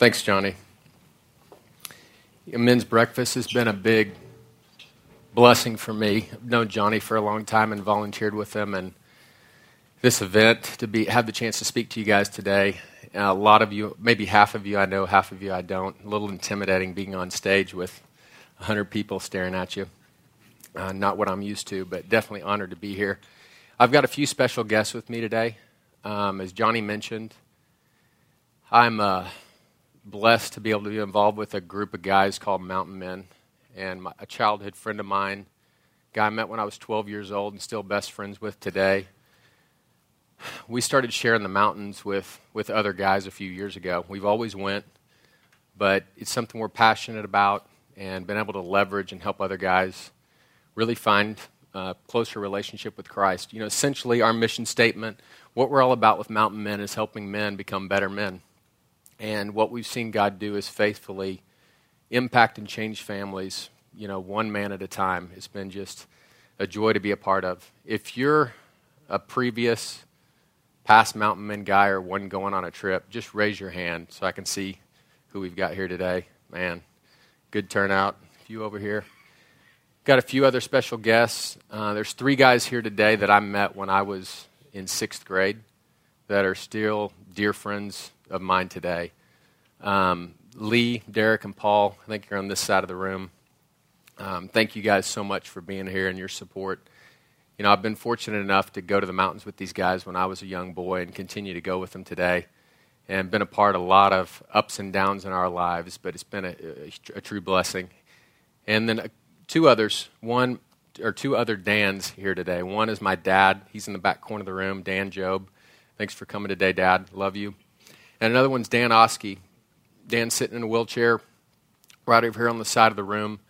Thanks, Johnny. Men's Breakfast has been a big blessing for me. I've known Johnny for a long time and volunteered with him, and this event, to have the chance to speak to you guys today. A lot of you, maybe half of you I know, half of you I don't. A little intimidating being on stage with 100 people staring at you. Not what I'm used to, but definitely honored to be here. I've got a few special guests with me today. As Johnny mentioned, I'm blessed to be able to be involved with a group of guys called Mountain Men. And a childhood friend of mine, guy I met when I was 12 years old and still best friends with today. We started sharing the mountains with other guys a few years ago. We've always went, but it's something we're passionate about and been able to leverage and help other guys really find a closer relationship with Christ. You know, essentially our mission statement, what we're all about with Mountain Men is helping men become better men. And what we've seen God do is faithfully impact and change families, you know, one man at a time. It's been just a joy to be a part of. If you're a previous past Mountain Men guy or one going on a trip, just raise your hand so I can see who we've got here today. Man, good turnout. A few over here. Got a few other special guests. There's three guys here today that I met when I was in 6th grade that are still dear friends of mine today. Lee, Derek, and Paul, I think you're on this side of the room. Thank you guys so much for being here and your support. You know, I've been fortunate enough to go to the mountains with these guys when I was a young boy and continue to go with them today, and been a part of a lot of ups and downs in our lives, but it's been a true blessing. And then two other Dans here today. One is my dad. He's in the back corner of the room, Dan Job. Thanks for coming today, Dad. Love you. And another one's Dan Oski. Dan's sitting in a wheelchair right over here on the side of the room.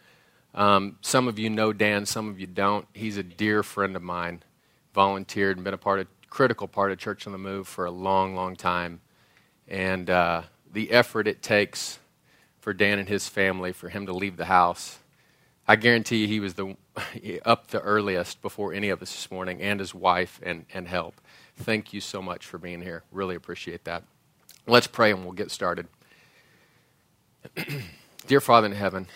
Some of you know Dan, some of you don't. He's a dear friend of mine, volunteered and been a critical part of Church on the Move for a long, long time. And the effort it takes for Dan and his family, for him to leave the house, I guarantee you he was up the earliest before any of us this morning, and his wife and help. Thank you so much for being here. Really appreciate that. Let's pray and we'll get started. Dear Father in heaven,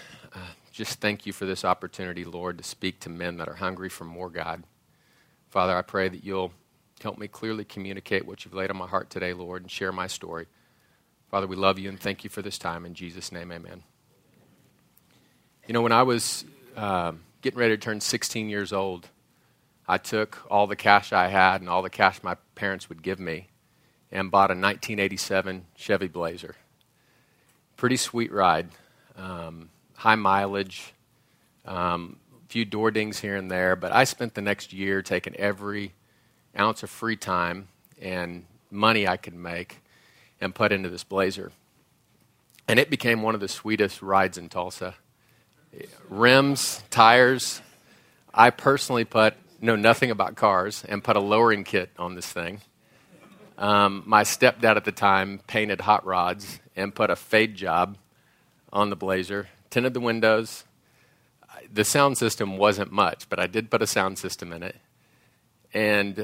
just thank you for this opportunity, Lord, to speak to men that are hungry for more, God. Father, I pray that you'll help me clearly communicate what you've laid on my heart today, Lord, and share my story. Father, we love you and thank you for this time. In Jesus' name, amen. You know, when I was getting ready to turn 16 years old, I took all the cash I had and all the cash my parents would give me and bought a 1987 Chevy Blazer. Pretty sweet ride. High mileage, a few door dings here and there, but I spent the next year taking every ounce of free time and money I could make and put into this Blazer. And it became one of the sweetest rides in Tulsa. Rims, tires, I personally know nothing about cars and put a lowering kit on this thing. My stepdad at the time painted hot rods and put a fade job on the Blazer, tinted the windows. The sound system wasn't much, but I did put a sound system in it. And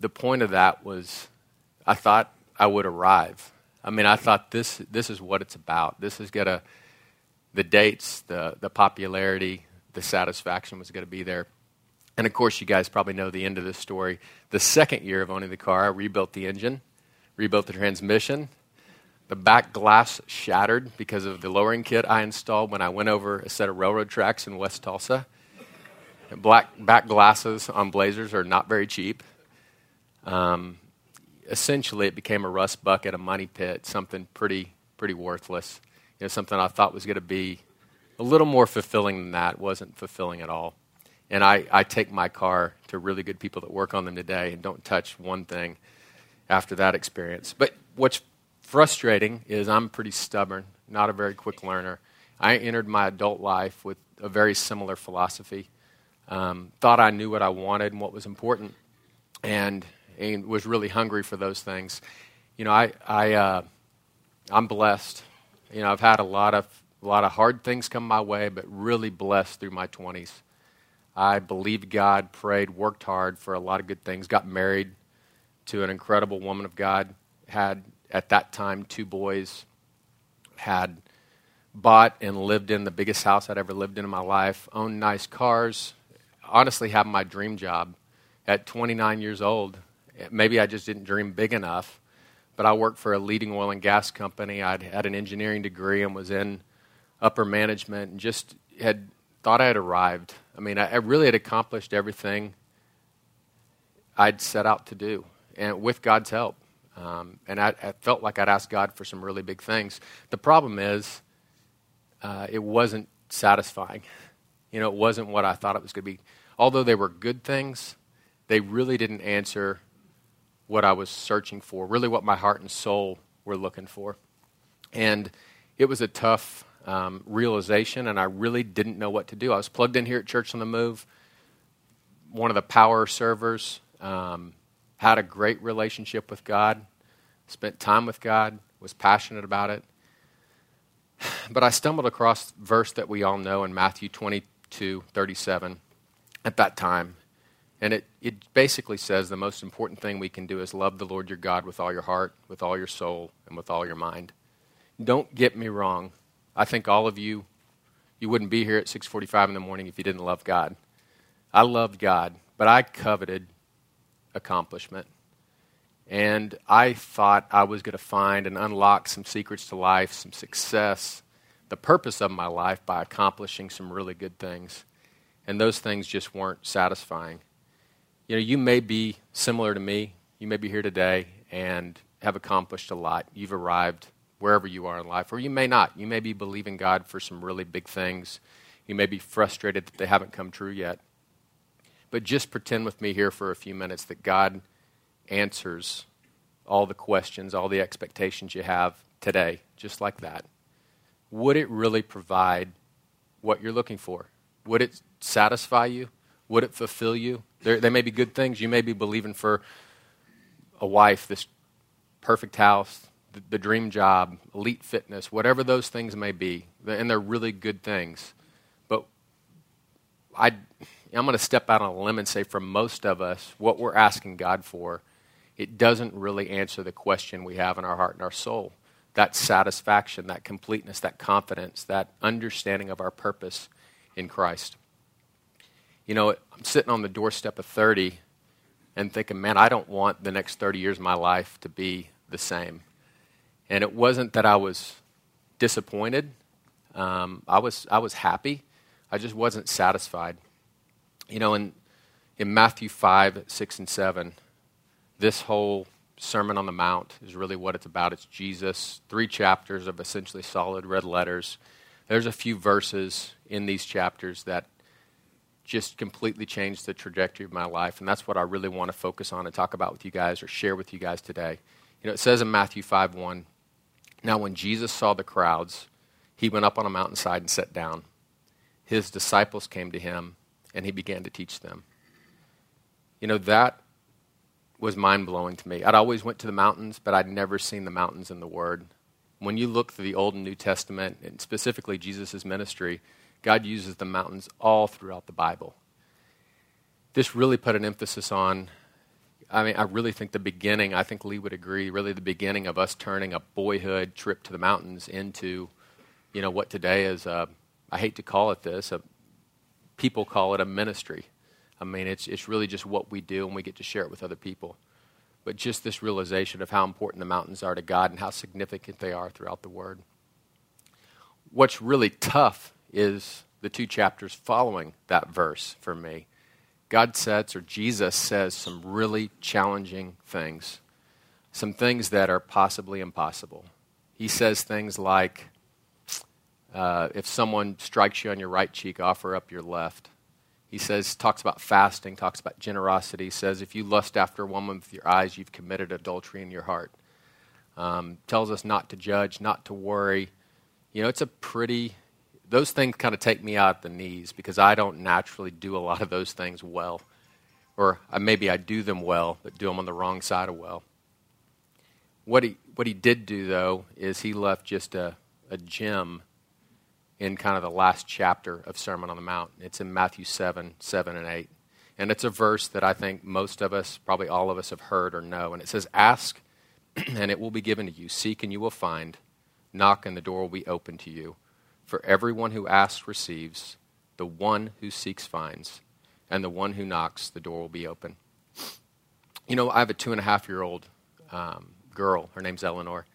the point of that was I thought I would arrive. I mean, I thought this is what it's about. This is gonna, the dates, the popularity, the satisfaction was gonna be there. And of course, you guys probably know the end of this story. The second year of owning the car, I rebuilt the engine, rebuilt the transmission. The back glass shattered because of the lowering kit I installed when I went over a set of railroad tracks in West Tulsa. Back glasses on Blazers are not very cheap. Essentially, it became a rust bucket, a money pit, something pretty worthless. You know, something I thought was going to be a little more fulfilling than that wasn't fulfilling at all. And I take my car to really good people that work on them today and don't touch one thing after that experience. But what's frustrating is I'm pretty stubborn, not a very quick learner. I entered my adult life with a very similar philosophy. Thought I knew what I wanted and what was important, and was really hungry for those things. You know, I'm blessed. You know, I've had a lot of hard things come my way, but really blessed through my 20s. I believed God, prayed, worked hard for a lot of good things. Got married to an incredible woman of God. Had at that time, two boys, had bought and lived in the biggest house I'd ever lived in my life, owned nice cars, honestly had my dream job at 29 years old. Maybe I just didn't dream big enough, but I worked for a leading oil and gas company. I'd had an engineering degree and was in upper management and just had thought I had arrived. I mean, I really had accomplished everything I'd set out to do, and with God's help. And I felt like I'd asked God for some really big things. The problem is, it wasn't satisfying. You know, it wasn't what I thought it was going to be. Although they were good things, they really didn't answer what I was searching for, really what my heart and soul were looking for. And it was a tough realization, and I really didn't know what to do. I was plugged in here at Church on the Move, one of the power servers, had a great relationship with God, spent time with God, was passionate about it. But I stumbled across a verse that we all know in Matthew 22:37 at that time. And it basically says the most important thing we can do is love the Lord your God with all your heart, with all your soul, and with all your mind. Don't get me wrong. I think all of you wouldn't be here at 6:45 in the morning if you didn't love God. I loved God, but I coveted accomplishment. And I thought I was going to find and unlock some secrets to life, some success, the purpose of my life by accomplishing some really good things. And those things just weren't satisfying. You know, you may be similar to me. You may be here today and have accomplished a lot. You've arrived wherever you are in life, or you may not. You may be believing God for some really big things. You may be frustrated that they haven't come true yet. But just pretend with me here for a few minutes that God answers all the questions, all the expectations you have today, just like that. Would it really provide what you're looking for? Would it satisfy you? Would it fulfill you? There may be good things. You may be believing for a wife, this perfect house, the dream job, elite fitness, whatever those things may be, and they're really good things. But I'm going to step out on a limb and say for most of us, what we're asking God for, it doesn't really answer the question we have in our heart and our soul. That satisfaction, that completeness, that confidence, that understanding of our purpose in Christ. You know, I'm sitting on the doorstep of 30 and thinking, man, I don't want the next 30 years of my life to be the same. And it wasn't that I was disappointed. I was happy. I just wasn't satisfied. You know, in Matthew 5, 6, and 7, this whole Sermon on the Mount is really what it's about. It's Jesus, 3 chapters of essentially solid red letters. There's a few verses in these chapters that just completely changed the trajectory of my life, and that's what I really want to focus on and talk about with you guys or share with you guys today. You know, it says in Matthew 5, 1, "Now when Jesus saw the crowds, he went up on a mountainside and sat down. His disciples came to him, and he began to teach them." You know, that was mind-blowing to me. I'd always went to the mountains, but I'd never seen the mountains in the Word. When you look through the Old and New Testament, and specifically Jesus' ministry, God uses the mountains all throughout the Bible. This really put an emphasis on, I mean, I really think the beginning, I think Lee would agree, really the beginning of us turning a boyhood trip to the mountains into, you know, what today is, I hate to call it this, people call it a ministry. I mean, it's really just what we do, and we get to share it with other people. But just this realization of how important the mountains are to God and how significant they are throughout the Word. What's really tough is the 2 chapters following that verse for me. God says, or Jesus says, some really challenging things, some things that are possibly impossible. He says things like, if someone strikes you on your right cheek, offer up your left. He says, talks about fasting, talks about generosity. He says, if you lust after a woman with your eyes, you've committed adultery in your heart. Tells us not to judge, not to worry. You know, those things kind of take me out at the knees because I don't naturally do a lot of those things well. Or maybe I do them well, but do them on the wrong side of well. What he did do, though, is he left just a gem in kind of the last chapter of Sermon on the Mount. It's in Matthew 7, 7 and 8. And it's a verse that I think most of us, probably all of us, have heard or know. And it says, "Ask and it will be given to you. Seek, and you will find. Knock, and the door will be opened to you. For everyone who asks receives, the one who seeks finds, and the one who knocks, the door will be open. You know, I have a 2.5-year-old girl. Her name's Eleanor.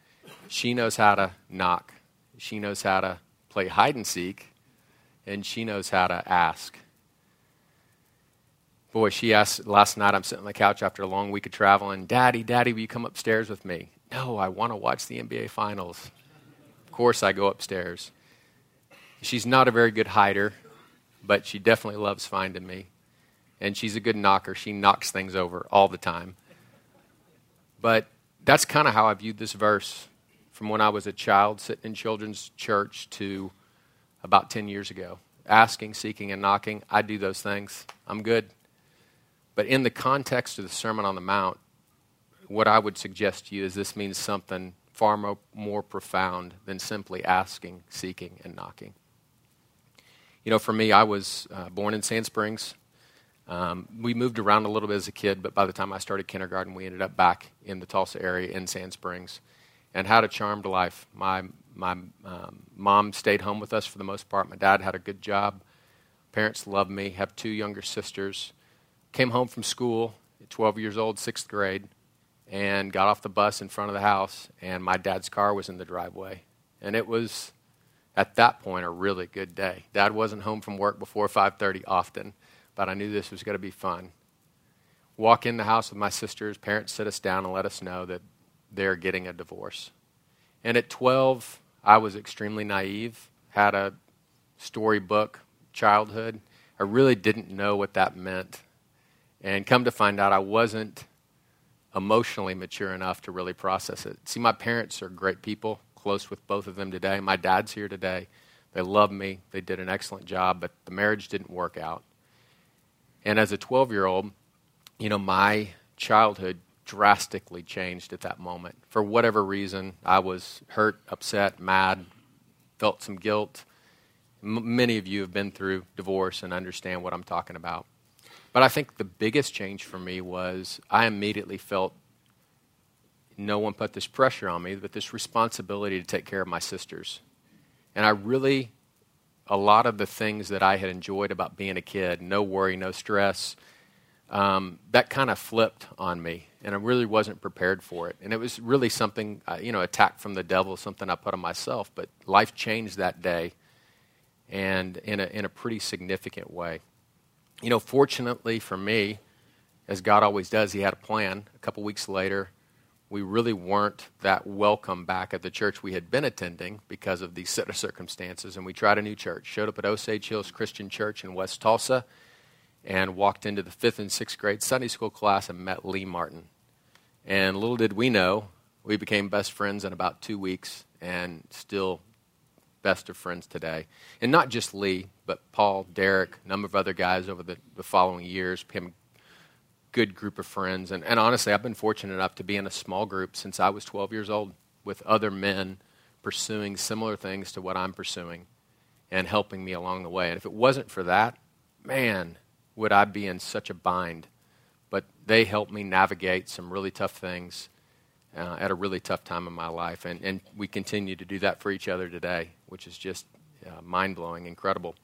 She knows how to knock. She knows how to play hide and seek, and she knows how to ask. Boy, she asked last night. I'm sitting on the couch after a long week of traveling. Daddy, Daddy, will you come upstairs with me? No, I want to watch the NBA Finals. Of course, I go upstairs. She's not a very good hider, but she definitely loves finding me. And she's a good knocker. She knocks things over all the time. But that's kind of how I viewed this verse from when I was a child sitting in children's church to about 10 years ago. Asking, seeking, and knocking. I do those things. I'm good. But in the context of the Sermon on the Mount, what I would suggest to you is this means something far more profound than simply asking, seeking, and knocking. You know, for me, I was born in Sand Springs. We moved around a little bit as a kid, but by the time I started kindergarten, we ended up back in the Tulsa area in Sand Springs and had a charmed life. My mom stayed home with us for the most part. My dad had a good job. Parents loved me. Have 2 younger sisters. Came home from school at 12 years old, 6th grade, and got off the bus in front of the house, and my dad's car was in the driveway. And it was, at that point, a really good day. Dad wasn't home from work before 5:30 often. But I knew this was going to be fun. Walk in the house with my sisters. Parents sit us down and let us know that they're getting a divorce. And at 12, I was extremely naive, had a storybook childhood. I really didn't know what that meant. And come to find out, I wasn't emotionally mature enough to really process it. See, my parents are great people, close with both of them today. My dad's here today. They love me. They did an excellent job, but the marriage didn't work out. And as a 12-year-old, you know, my childhood drastically changed at that moment. For whatever reason, I was hurt, upset, mad, felt some guilt. Many of you have been through divorce and understand what I'm talking about. But I think the biggest change for me was I immediately felt no one put this pressure on me, but this responsibility to take care of my sisters. And I really... a lot of the things that I had enjoyed about being a kid, no worry, no stress, that kind of flipped on me, and I really wasn't prepared for it. And it was really something, attack from the devil, something I put on myself, but life changed that day, and in a pretty significant way. You know, fortunately for me, as God always does, he had a plan. A couple weeks later, we really weren't that welcome back at the church we had been attending because of these set of circumstances, and we tried a new church. Showed up at Osage Hills Christian Church in West Tulsa and walked into the 5th and 6th grade Sunday school class and met Lee Martin. And little did we know, we became best friends in about 2 weeks and still best of friends today. And not just Lee, but Paul, Derek, a number of other guys over the following years became good group of friends, and honestly, I've been fortunate enough to be in a small group since I was 12 years old with other men pursuing similar things to what I'm pursuing and helping me along the way. And if it wasn't for that, man, would I be in such a bind. But they helped me navigate some really tough things at a really tough time in my life, and we continue to do that for each other today, which is just mind-blowing, incredible.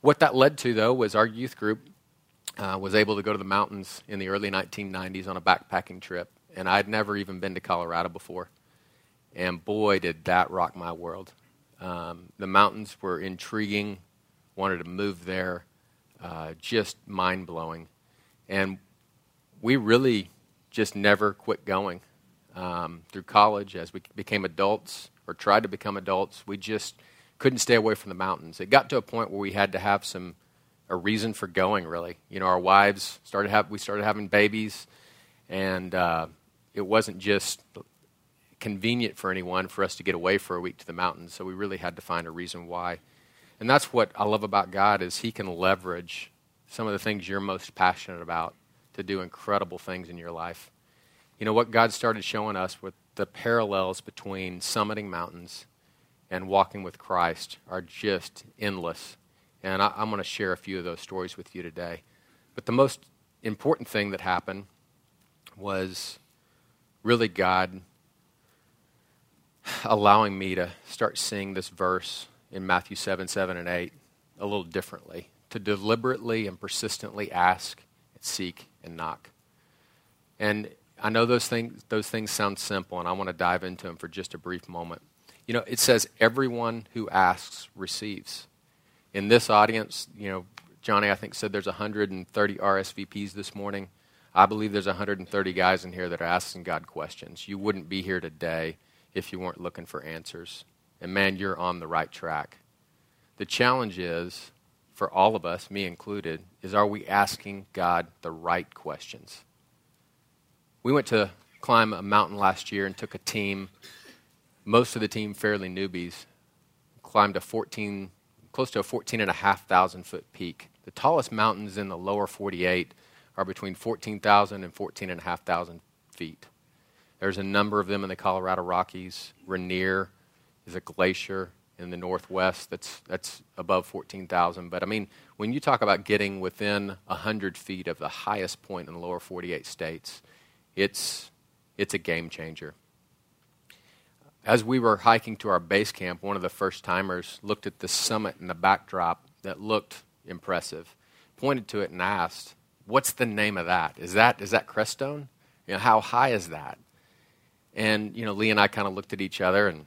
What that led to, though, was our youth group was able to go to the mountains in the early 1990s on a backpacking trip, and I'd never even been to Colorado before. And boy, did that rock my world. The mountains were intriguing, wanted to move there, just mind-blowing. And we really just never quit going. Through college, as we became adults, or tried to become adults, we just couldn't stay away from the mountains. It got to a point where we had to have a reason for going, really. You know, our wives started having babies, and it wasn't just convenient for anyone for us to get away for a week to the mountains, so we really had to find a reason why. And that's what I love about God is he can leverage some of the things you're most passionate about to do incredible things in your life. You know, what God started showing us with the parallels between summiting mountains and walking with Christ are just endless. And I'm going to share a few of those stories with you today. But the most important thing that happened was really God allowing me to start seeing this verse in Matthew 7:7 and 8 a little differently, to deliberately and persistently ask and seek and knock. And I know those things sound simple, and I want to dive into them for just a brief moment. You know, it says everyone who asks receives. In this audience, you know, Johnny, I think, said there's 130 RSVPs this morning. I believe there's 130 guys in here that are asking God questions. You wouldn't be here today if you weren't looking for answers. And man, you're on the right track. The challenge is, for all of us, me included, is are we asking God the right questions? We went to climb a mountain last year and took a team, most of the team fairly newbies, climbed close to a 14,500 foot peak. The tallest mountains in the lower 48 are between 14,000 and 14,500 feet. There's a number of them in the Colorado Rockies. Rainier is a glacier in the northwest that's above 14,000. But I mean, when you talk about getting within 100 feet of the highest point in the lower 48 states, It's a game changer. As we were hiking to our base camp, one of the first timers looked at the summit and the backdrop that looked impressive, pointed to it and asked, "What's the name of that? Is that Crestone? You know, how high is that?" And you know, Lee and I kind of looked at each other and,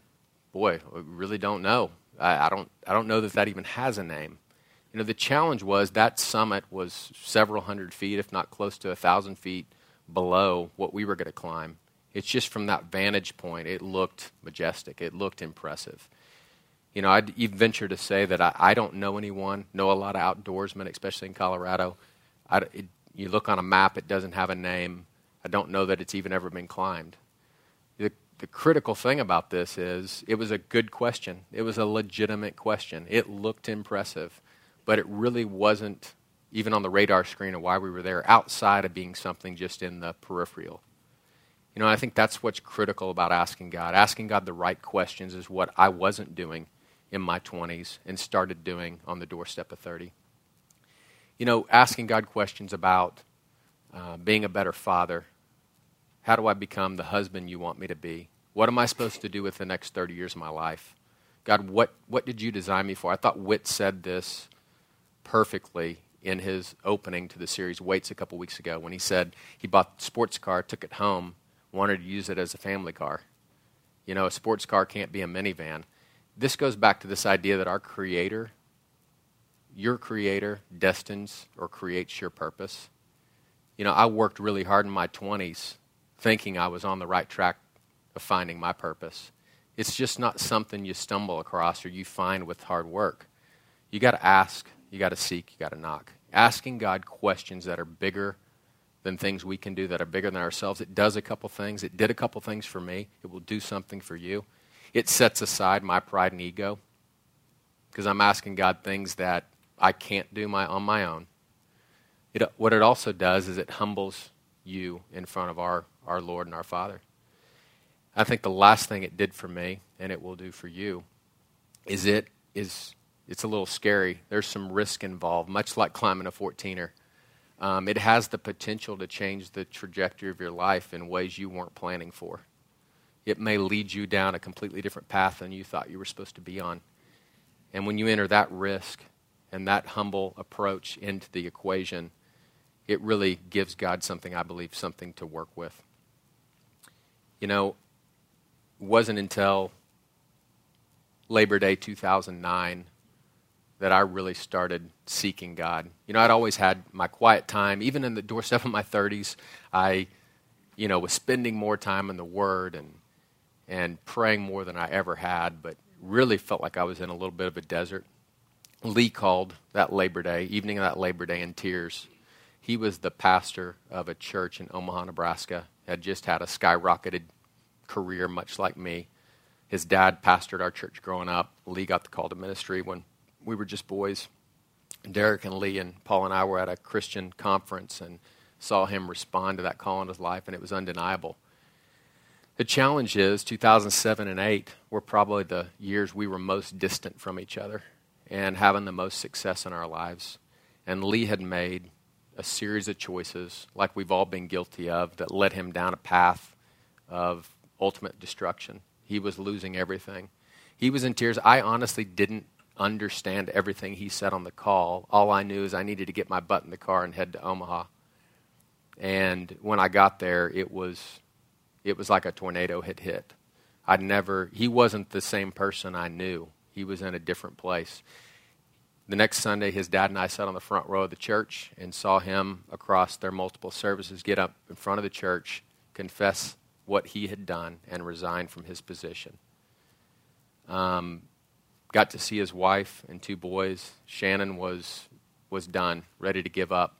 boy, we really don't know. I don't know that even has a name. You know, the challenge was that summit was several hundred feet, if not close to 1,000 feet, below what we were going to climb. It's just from that vantage point, it looked majestic. It looked impressive. You know, I'd even venture to say that I don't know anyone, know a lot of outdoorsmen, especially in Colorado. You look on a map, it doesn't have a name. I don't know that it's even ever been climbed. The critical thing about this is it was a good question. It was a legitimate question. It looked impressive, but it really wasn't even on the radar screen of why we were there, outside of being something just in the peripheral. You know, I think that's what's critical about asking God. Asking God the right questions is what I wasn't doing in my 20s and started doing on the doorstep of 30. You know, asking God questions about being a better father. How do I become the husband you want me to be? What am I supposed to do with the next 30 years of my life? God, what did you design me for? I thought Whit said this perfectly in his opening to the series Waits a couple weeks ago, when he said he bought a sports car, took it home, wanted to use it as a family car. You know, a sports car can't be a minivan. This goes back to this idea that our Creator, your Creator, destines or creates your purpose. You know, I worked really hard in my 20s thinking I was on the right track of finding my purpose. It's just not something you stumble across or you find with hard work. You got to ask. You got to seek, you got to knock. Asking God questions that are bigger than things we can do, that are bigger than ourselves. It does a couple things. It did a couple things for me. It will do something for you. It sets aside my pride and ego, because I'm asking God things that I can't do on my own. What it also does is it humbles you in front of our Lord and our Father. I think the last thing it did for me, and it will do for you, is it's a little scary. There's some risk involved, much like climbing a 14er. It has the potential to change the trajectory of your life in ways you weren't planning for. It may lead you down a completely different path than you thought you were supposed to be on. And when you enter that risk and that humble approach into the equation, it really gives God something, I believe, something to work with. You know, it wasn't until Labor Day 2009 that I really started seeking God. You know, I'd always had my quiet time. Even in the doorstep of my 30s, I, you know, was spending more time in the Word and praying more than I ever had, but really felt like I was in a little bit of a desert. Lee called that Labor Day, evening of that Labor Day, in tears. He was the pastor of a church in Omaha, Nebraska, had just had a skyrocketed career, much like me. His dad pastored our church growing up. Lee got the call to ministry when we were just boys. Derek and Lee and Paul and I were at a Christian conference and saw him respond to that call in his life, and it was undeniable. The challenge is 2007 and 8 were probably the years we were most distant from each other and having the most success in our lives. And Lee had made a series of choices, like we've all been guilty of, that led him down a path of ultimate destruction. He was losing everything. He was in tears. I honestly didn't understand everything he said on the call. All I knew is I needed to get my butt in the car and head to Omaha. And when I got there, it was like a tornado had hit. He wasn't the same person I knew. He was in a different place. The next Sunday, his dad and I sat on the front row of the church and saw him across their multiple services get up in front of the church, confess what he had done, and resign from his position. Got to see his wife and two boys. Shannon was done, ready to give up.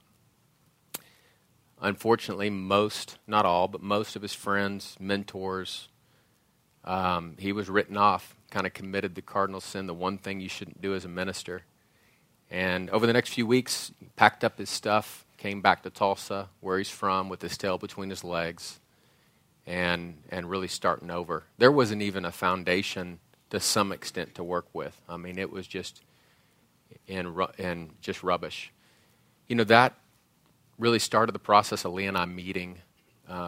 Unfortunately, most, not all, but most of his friends, mentors, he was written off, kind of committed the cardinal sin, the one thing you shouldn't do as a minister. And over the next few weeks, packed up his stuff, came back to Tulsa, where he's from, with his tail between his legs, and really starting over. There wasn't even a foundation to some extent to work with. I mean, it was just just rubbish. You know, that really started the process of Lee and I meeting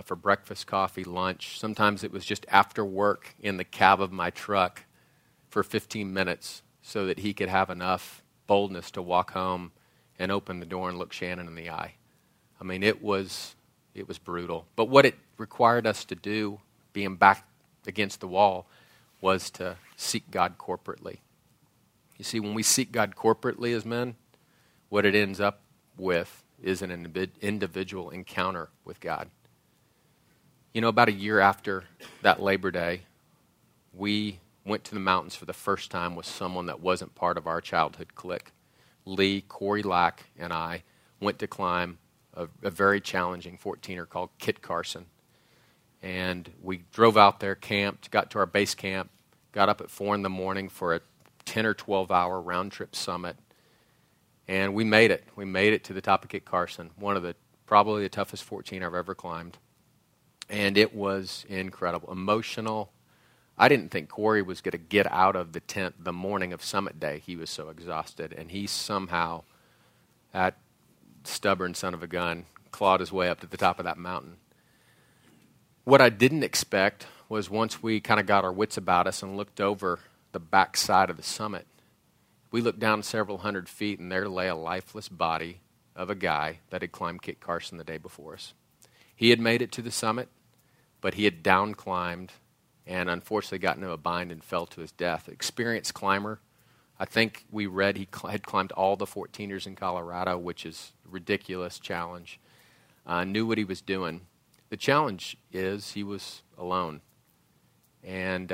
for breakfast, coffee, lunch. Sometimes it was just after work in the cab of my truck for 15 minutes so that he could have enough boldness to walk home and open the door and look Shannon in the eye. I mean, it was brutal. But what it required us to do, being back against the wall, was to seek God corporately. You see, when we seek God corporately as men, what it ends up with is an individual encounter with God. You know, about a year after that Labor Day, we went to the mountains for the first time with someone that wasn't part of our childhood clique. Lee, Corey Lack, and I went to climb a very challenging 14er called Kit Carson. And we drove out there, camped, got to our base camp, got up at 4 in the morning for a 10 or 12-hour round-trip summit. And we made it. We made it to the top of Kit Carson, one of probably the toughest 14 I've ever climbed. And it was incredible, emotional. I didn't think Corey was going to get out of the tent the morning of summit day. He was so exhausted. And he somehow, that stubborn son of a gun, clawed his way up to the top of that mountain. What I didn't expect was once we kind of got our wits about us and looked over the backside of the summit, we looked down several hundred feet, and there lay a lifeless body of a guy that had climbed Kit Carson the day before us. He had made it to the summit, but he had down-climbed and unfortunately got into a bind and fell to his death. Experienced climber. I think we read he had climbed all the 14ers in Colorado, which is a ridiculous challenge. Knew what he was doing. The challenge is he was alone. And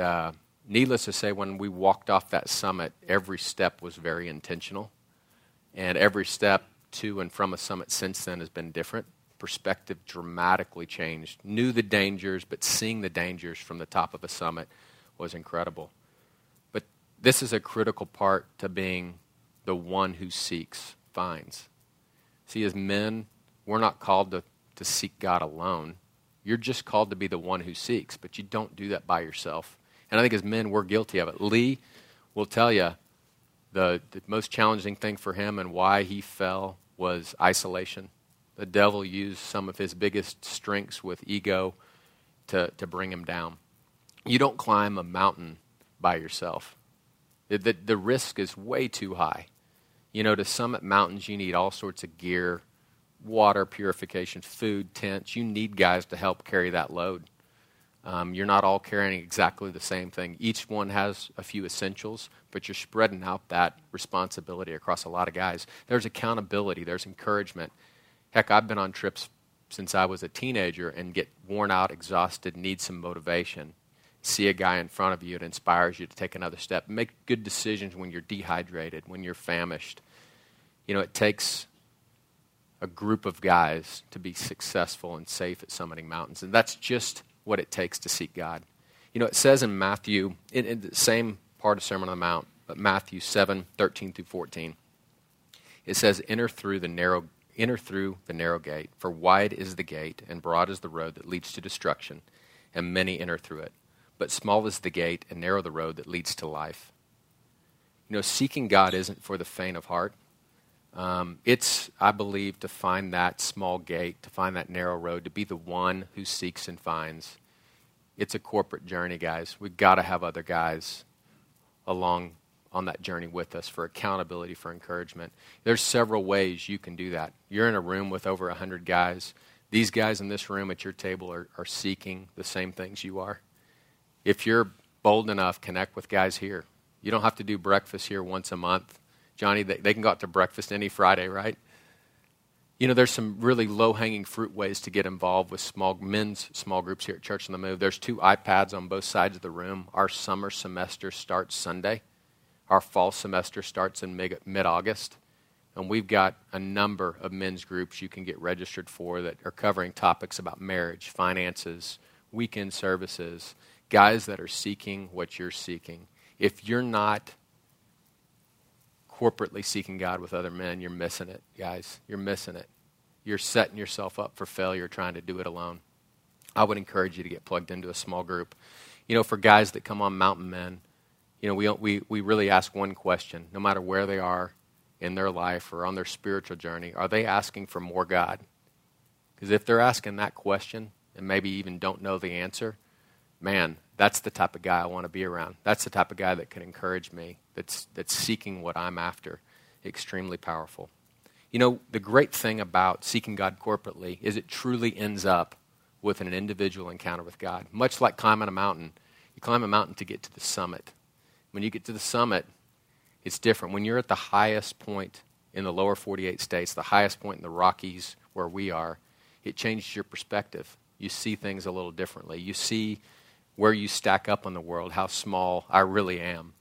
needless to say, when we walked off that summit, every step was very intentional. And every step to and from a summit since then has been different. Perspective dramatically changed. Knew the dangers, but seeing the dangers from the top of a summit was incredible. But this is a critical part to being the one who seeks finds. See, as men, we're not called to seek God alone. You're just called to be the one who seeks, but you don't do that by yourself. And I think as men, we're guilty of it. Lee will tell you the most challenging thing for him and why he fell was isolation. The devil used some of his biggest strengths with ego to bring him down. You don't climb a mountain by yourself. The risk is way too high. You know, to summit mountains, you need all sorts of gear, water purification, food, tents. You need guys to help carry that load. You're not all carrying exactly the same thing. Each one has a few essentials, but you're spreading out that responsibility across a lot of guys. There's accountability. There's encouragement. Heck, I've been on trips since I was a teenager and get worn out, exhausted, need some motivation. See a guy in front of you, it inspires you to take another step. Make good decisions when you're dehydrated, when you're famished. You know, it takes a group of guys to be successful and safe at summiting mountains, and that's just what it takes to seek God. You know, it says in Matthew, in the same part of Sermon on the Mount, but Matthew 7:13 through 14, it says, Enter through the narrow gate, for wide is the gate and broad is the road that leads to destruction, and many enter through it. But small is the gate and narrow the road that leads to life. You know, seeking God isn't for the faint of heart. It's, I believe, to find that small gate, to find that narrow road, to be the one who seeks and finds. It's a corporate journey, guys. We've got to have other guys along on that journey with us for accountability, for encouragement. There's several ways you can do that. You're in a room with over 100 guys. These guys in this room at your table are seeking the same things you are. If you're bold enough, connect with guys here. You don't have to do breakfast here once a month. Johnny, they can go out to breakfast any Friday, right? You know, there's some really low-hanging fruit ways to get involved with small men's small groups here at Church on the Move. There's 2 iPads on both sides of the room. Our summer semester starts Sunday. Our fall semester starts in mid-August. And we've got a number of men's groups you can get registered for that are covering topics about marriage, finances, weekend services, guys that are seeking what you're seeking. If you're not corporately seeking God with other men, you're missing it, guys. You're missing it. You're setting yourself up for failure trying to do it alone. I would encourage you to get plugged into a small group. You know, for guys that come on Mountain Men, you know, we really ask one question, no matter where they are in their life or on their spiritual journey, are they asking for more God? Because if they're asking that question and maybe even don't know the answer, man, that's the type of guy I want to be around. That's the type of guy that can encourage me, that's seeking what I'm after. Extremely powerful. You know, the great thing about seeking God corporately is it truly ends up with an individual encounter with God. Much like climbing a mountain. You climb a mountain to get to the summit. When you get to the summit, it's different. When you're at the highest point in the lower 48 states, the highest point in the Rockies where we are, it changes your perspective. You see things a little differently. You see where you stack up in the world, how small I really am.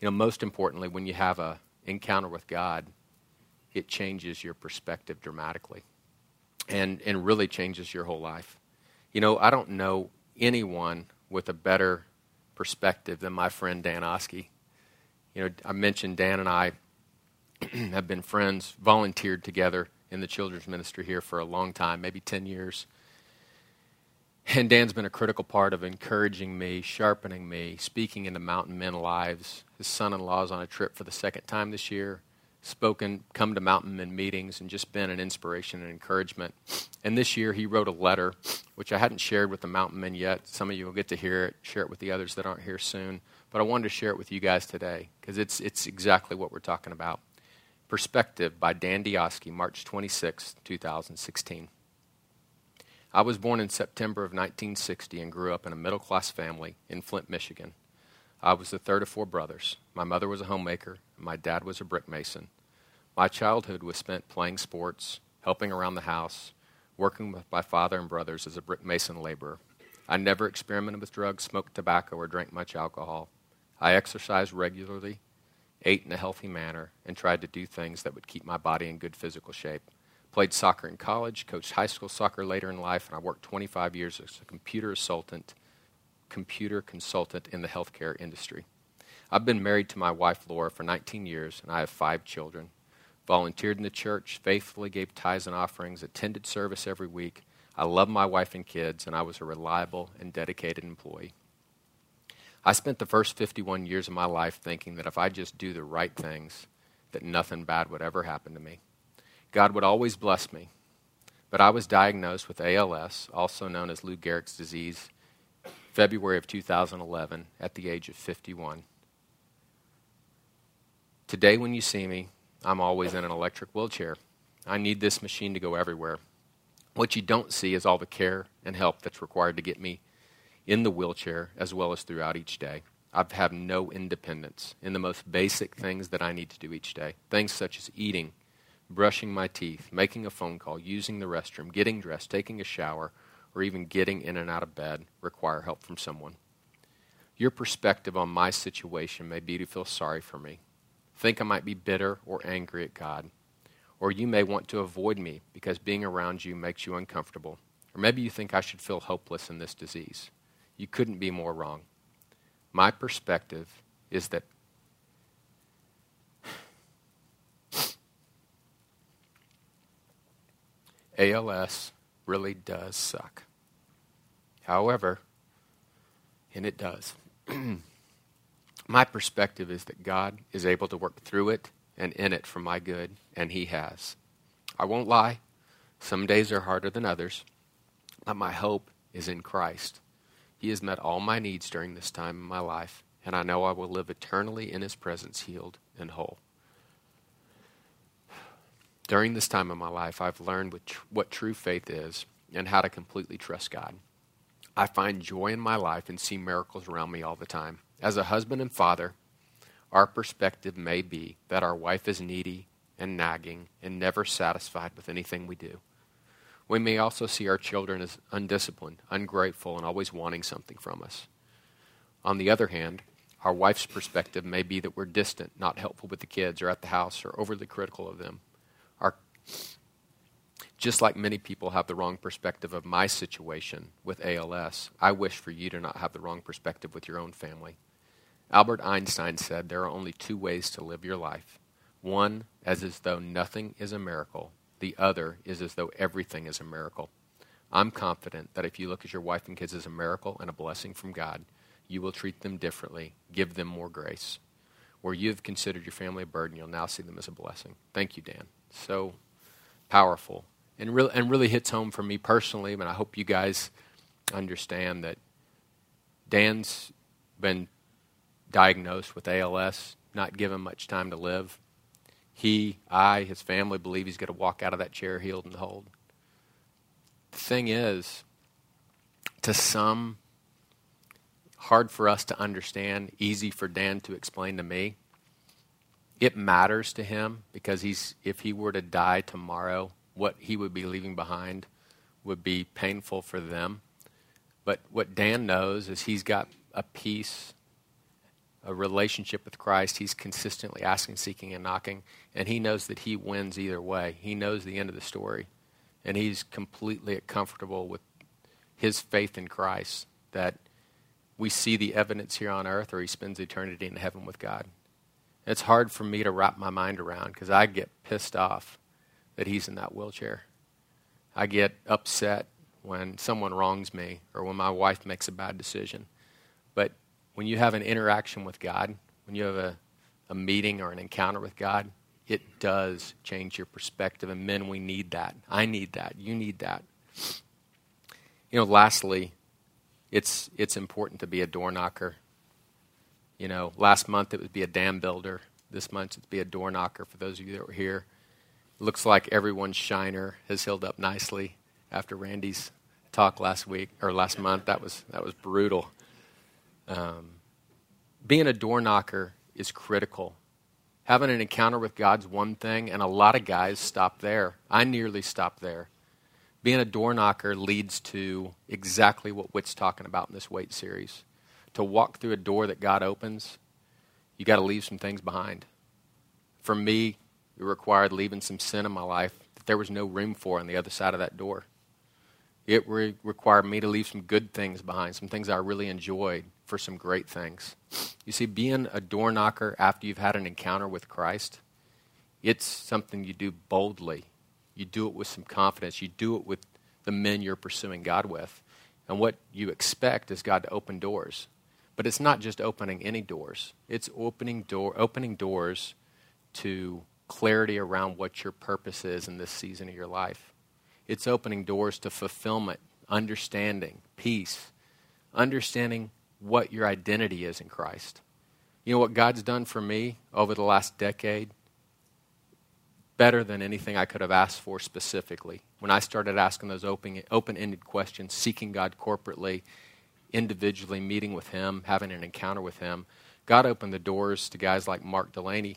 You know, most importantly, when you have an encounter with God, it changes your perspective dramatically and really changes your whole life. You know, I don't know anyone with a better perspective than my friend Dan Oski. You know, I mentioned Dan and I have been friends, volunteered together in the children's ministry here for a long time, maybe 10 years. And Dan's been a critical part of encouraging me, sharpening me, speaking into Mountain Men lives. His son-in-law's on a trip for the second time this year, spoken, come to Mountain Men meetings, and just been an inspiration and encouragement. And this year he wrote a letter, which I hadn't shared with the Mountain Men yet. Some of you will get to hear it, share it with the others that aren't here soon. But I wanted to share it with you guys today, because it's exactly what we're talking about. Perspective by Dan Oski, March 26, 2016. I was born in September of 1960 and grew up in a middle-class family in Flint, Michigan. I was the third of 4 brothers. My mother was a homemaker, and my dad was a brick mason. My childhood was spent playing sports, helping around the house, working with my father and brothers as a brick mason laborer. I never experimented with drugs, smoked tobacco, or drank much alcohol. I exercised regularly, ate in a healthy manner, and tried to do things that would keep my body in good physical shape. Played soccer in college, coached high school soccer later in life, and I worked 25 years as a computer consultant in the healthcare industry. I've been married to my wife, Laura, for 19 years, and I have 5 children. Volunteered in the church, faithfully gave tithes and offerings, attended service every week. I love my wife and kids, and I was a reliable and dedicated employee. I spent the first 51 years of my life thinking that if I just do the right things, that nothing bad would ever happen to me. God would always bless me, but I was diagnosed with ALS, also known as Lou Gehrig's disease, February of 2011 at the age of 51. Today when you see me, I'm always in an electric wheelchair. I need this machine to go everywhere. What you don't see is all the care and help that's required to get me in the wheelchair as well as throughout each day. I have no independence in the most basic things that I need to do each day, things such as eating, brushing my teeth, making a phone call, using the restroom, getting dressed, taking a shower, or even getting in and out of bed require help from someone. Your perspective on my situation may be to feel sorry for me, think I might be bitter or angry at God, or you may want to avoid me because being around you makes you uncomfortable, or maybe you think I should feel hopeless in this disease. You couldn't be more wrong. My perspective is that ALS really does suck. However, and it does, my perspective is that God is able to work through it and in it for my good, and He has. I won't lie, some days are harder than others, but my hope is in Christ. He has met all my needs during this time in my life, and I know I will live eternally in his presence, healed and whole. During this time in my life, I've learned what true faith is and how to completely trust God. I find joy in my life and see miracles around me all the time. As a husband and father, our perspective may be that our wife is needy and nagging and never satisfied with anything we do. We may also see our children as undisciplined, ungrateful, and always wanting something from us. On the other hand, our wife's perspective may be that we're distant, not helpful with the kids or at the house or overly critical of them. Just like many people have the wrong perspective of my situation with ALS, I wish for you to not have the wrong perspective with your own family. Albert Einstein said there are only two ways to live your life. One, as though nothing is a miracle. The other is as though everything is a miracle. I'm confident that if you look at your wife and kids as a miracle and a blessing from God, you will treat them differently, give them more grace. Where you have considered your family a burden, you'll now see them as a blessing. Thank you, Dan. So powerful and really hits home for me personally, and I hope you guys understand that Dan's been diagnosed with ALS, not given much time to live. His family believe he's going to walk out of that chair healed and whole. The thing is, to some, hard for us to understand, easy for Dan to explain to me. It matters to him because if he were to die tomorrow, what he would be leaving behind would be painful for them. But what Dan knows is he's got a peace, a relationship with Christ. He's consistently asking, seeking, and knocking, and he knows that he wins either way. He knows the end of the story, and he's completely comfortable with his faith in Christ, that we see the evidence here on earth or he spends eternity in heaven with God. It's hard for me to wrap my mind around because I get pissed off that he's in that wheelchair. I get upset when someone wrongs me or when my wife makes a bad decision. But when you have an interaction with God, when you have a meeting or an encounter with God, it does change your perspective. And men, we need that. I need that. You need that. You know, lastly, it's important to be a door knocker. You know, last month it would be a dam builder. This month it would be a door knocker for those of you that were here. Looks like everyone's shiner has healed up nicely after Randy's talk last month. That was brutal. Being a door knocker is critical. Having an encounter with God's one thing, and a lot of guys stop there. I nearly stopped there. Being a door knocker leads to exactly what Whit's talking about in this weight series. To walk through a door that God opens, you got to leave some things behind. For me, it required leaving some sin in my life that there was no room for on the other side of that door. It required me to leave some good things behind, some things I really enjoyed for some great things. You see, being a door knocker after you've had an encounter with Christ, it's something you do boldly. You do it with some confidence. You do it with the men you're pursuing God with. And what you expect is God to open doors. But it's not just opening any doors. It's opening doors to clarity around what your purpose is in this season of your life. It's opening doors to fulfillment, understanding, peace, understanding what your identity is in Christ. You know what God's done for me over the last decade? Better than anything I could have asked for specifically. When I started asking those open-ended questions, seeking God corporately, individually, meeting with him, having an encounter with him, God opened the doors to guys like Mark Delaney,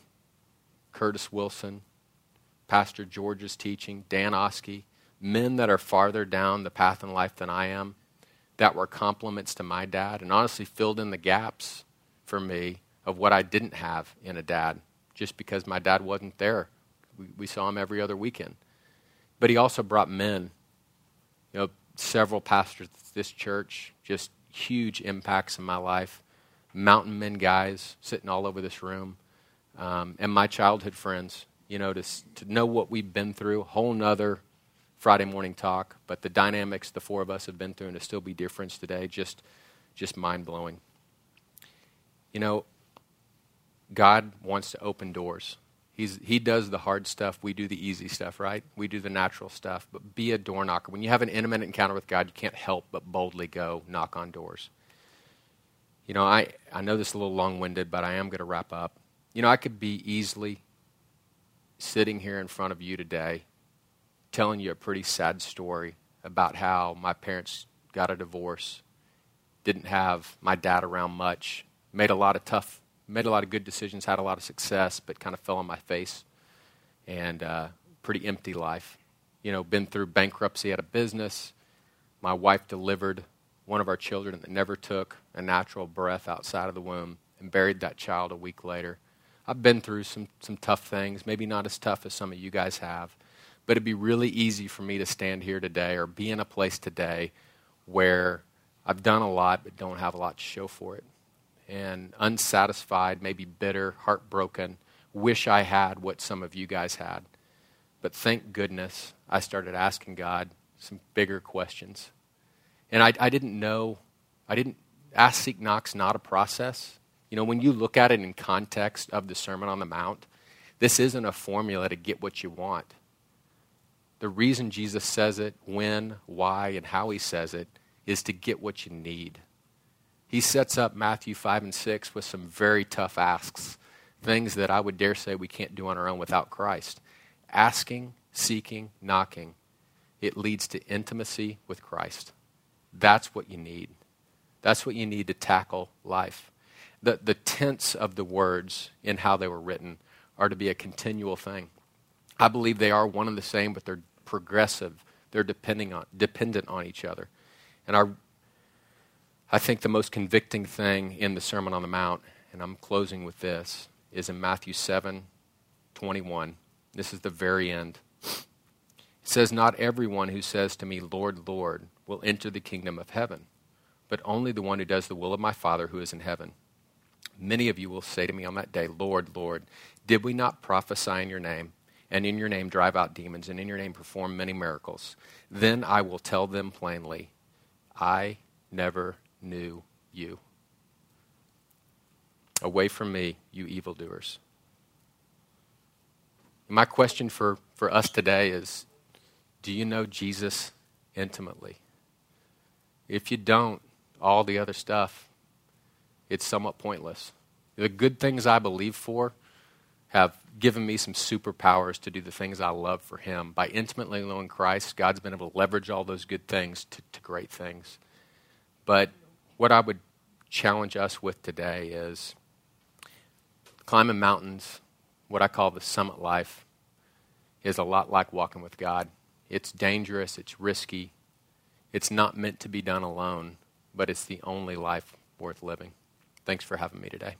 Curtis Wilson, Pastor George's teaching, Dan Oski, men that are farther down the path in life than I am, that were compliments to my dad, and honestly filled in the gaps for me of what I didn't have in a dad, just because my dad wasn't there. We saw him every other weekend. But he also brought men, you know, several pastors at this church, just huge impacts in my life. Mountain Men guys sitting all over this room. And my childhood friends, you know, to know what we've been through, a whole nother Friday morning talk, but the dynamics the four of us have been through and to still be dear friends today, just mind-blowing. You know, God wants to open doors. He does the hard stuff. We do the easy stuff, right? We do the natural stuff. But be a door knocker. When you have an intimate encounter with God, you can't help but boldly go knock on doors. You know, I know this is a little long-winded, but I am going to wrap up. You know, I could be easily sitting here in front of you today telling you a pretty sad story about how my parents got a divorce, didn't have my dad around much, made a lot of good decisions, had a lot of success, but kind of fell on my face, and pretty empty life. You know, been through bankruptcy at a business. My wife delivered one of our children that never took a natural breath outside of the womb and buried that child a week later. I've been through some tough things, maybe not as tough as some of you guys have, but it'd be really easy for me to stand here today or be in a place today where I've done a lot but don't have a lot to show for it. And unsatisfied, maybe bitter, heartbroken, wish I had what some of you guys had. But thank goodness I started asking God some bigger questions. And I didn't seek, knock's not a process. You know, when you look at it in context of the Sermon on the Mount, this isn't a formula to get what you want. The reason Jesus says it, when, why, and how he says it, is to get what you need. He sets up Matthew 5 and 6 with some very tough asks, things that I would dare say we can't do on our own without Christ. Asking, seeking, knocking, it leads to intimacy with Christ. That's what you need. That's what you need to tackle life. The tense of the words in how they were written are to be a continual thing. I believe they are one and the same, but they're progressive. They're dependent on each other. And I think the most convicting thing in the Sermon on the Mount, and I'm closing with this, is in Matthew 7:21. This is the very end. It says, "Not everyone who says to me, 'Lord, Lord,' will enter the kingdom of heaven, but only the one who does the will of my Father who is in heaven. Many of you will say to me on that day, 'Lord, Lord, did we not prophesy in your name, and in your name drive out demons, and in your name perform many miracles?' Then I will tell them plainly, 'I never knew you. Away from me, you evildoers.'" My question for us today is, do you know Jesus intimately? If you don't, all the other stuff, it's somewhat pointless. The good things I believe for have given me some superpowers to do the things I love for him. By intimately knowing Christ, God's been able to leverage all those good things to great things. But what I would challenge us with today is climbing mountains, what I call the summit life, is a lot like walking with God. It's dangerous, it's risky, it's not meant to be done alone, but it's the only life worth living. Thanks for having me today.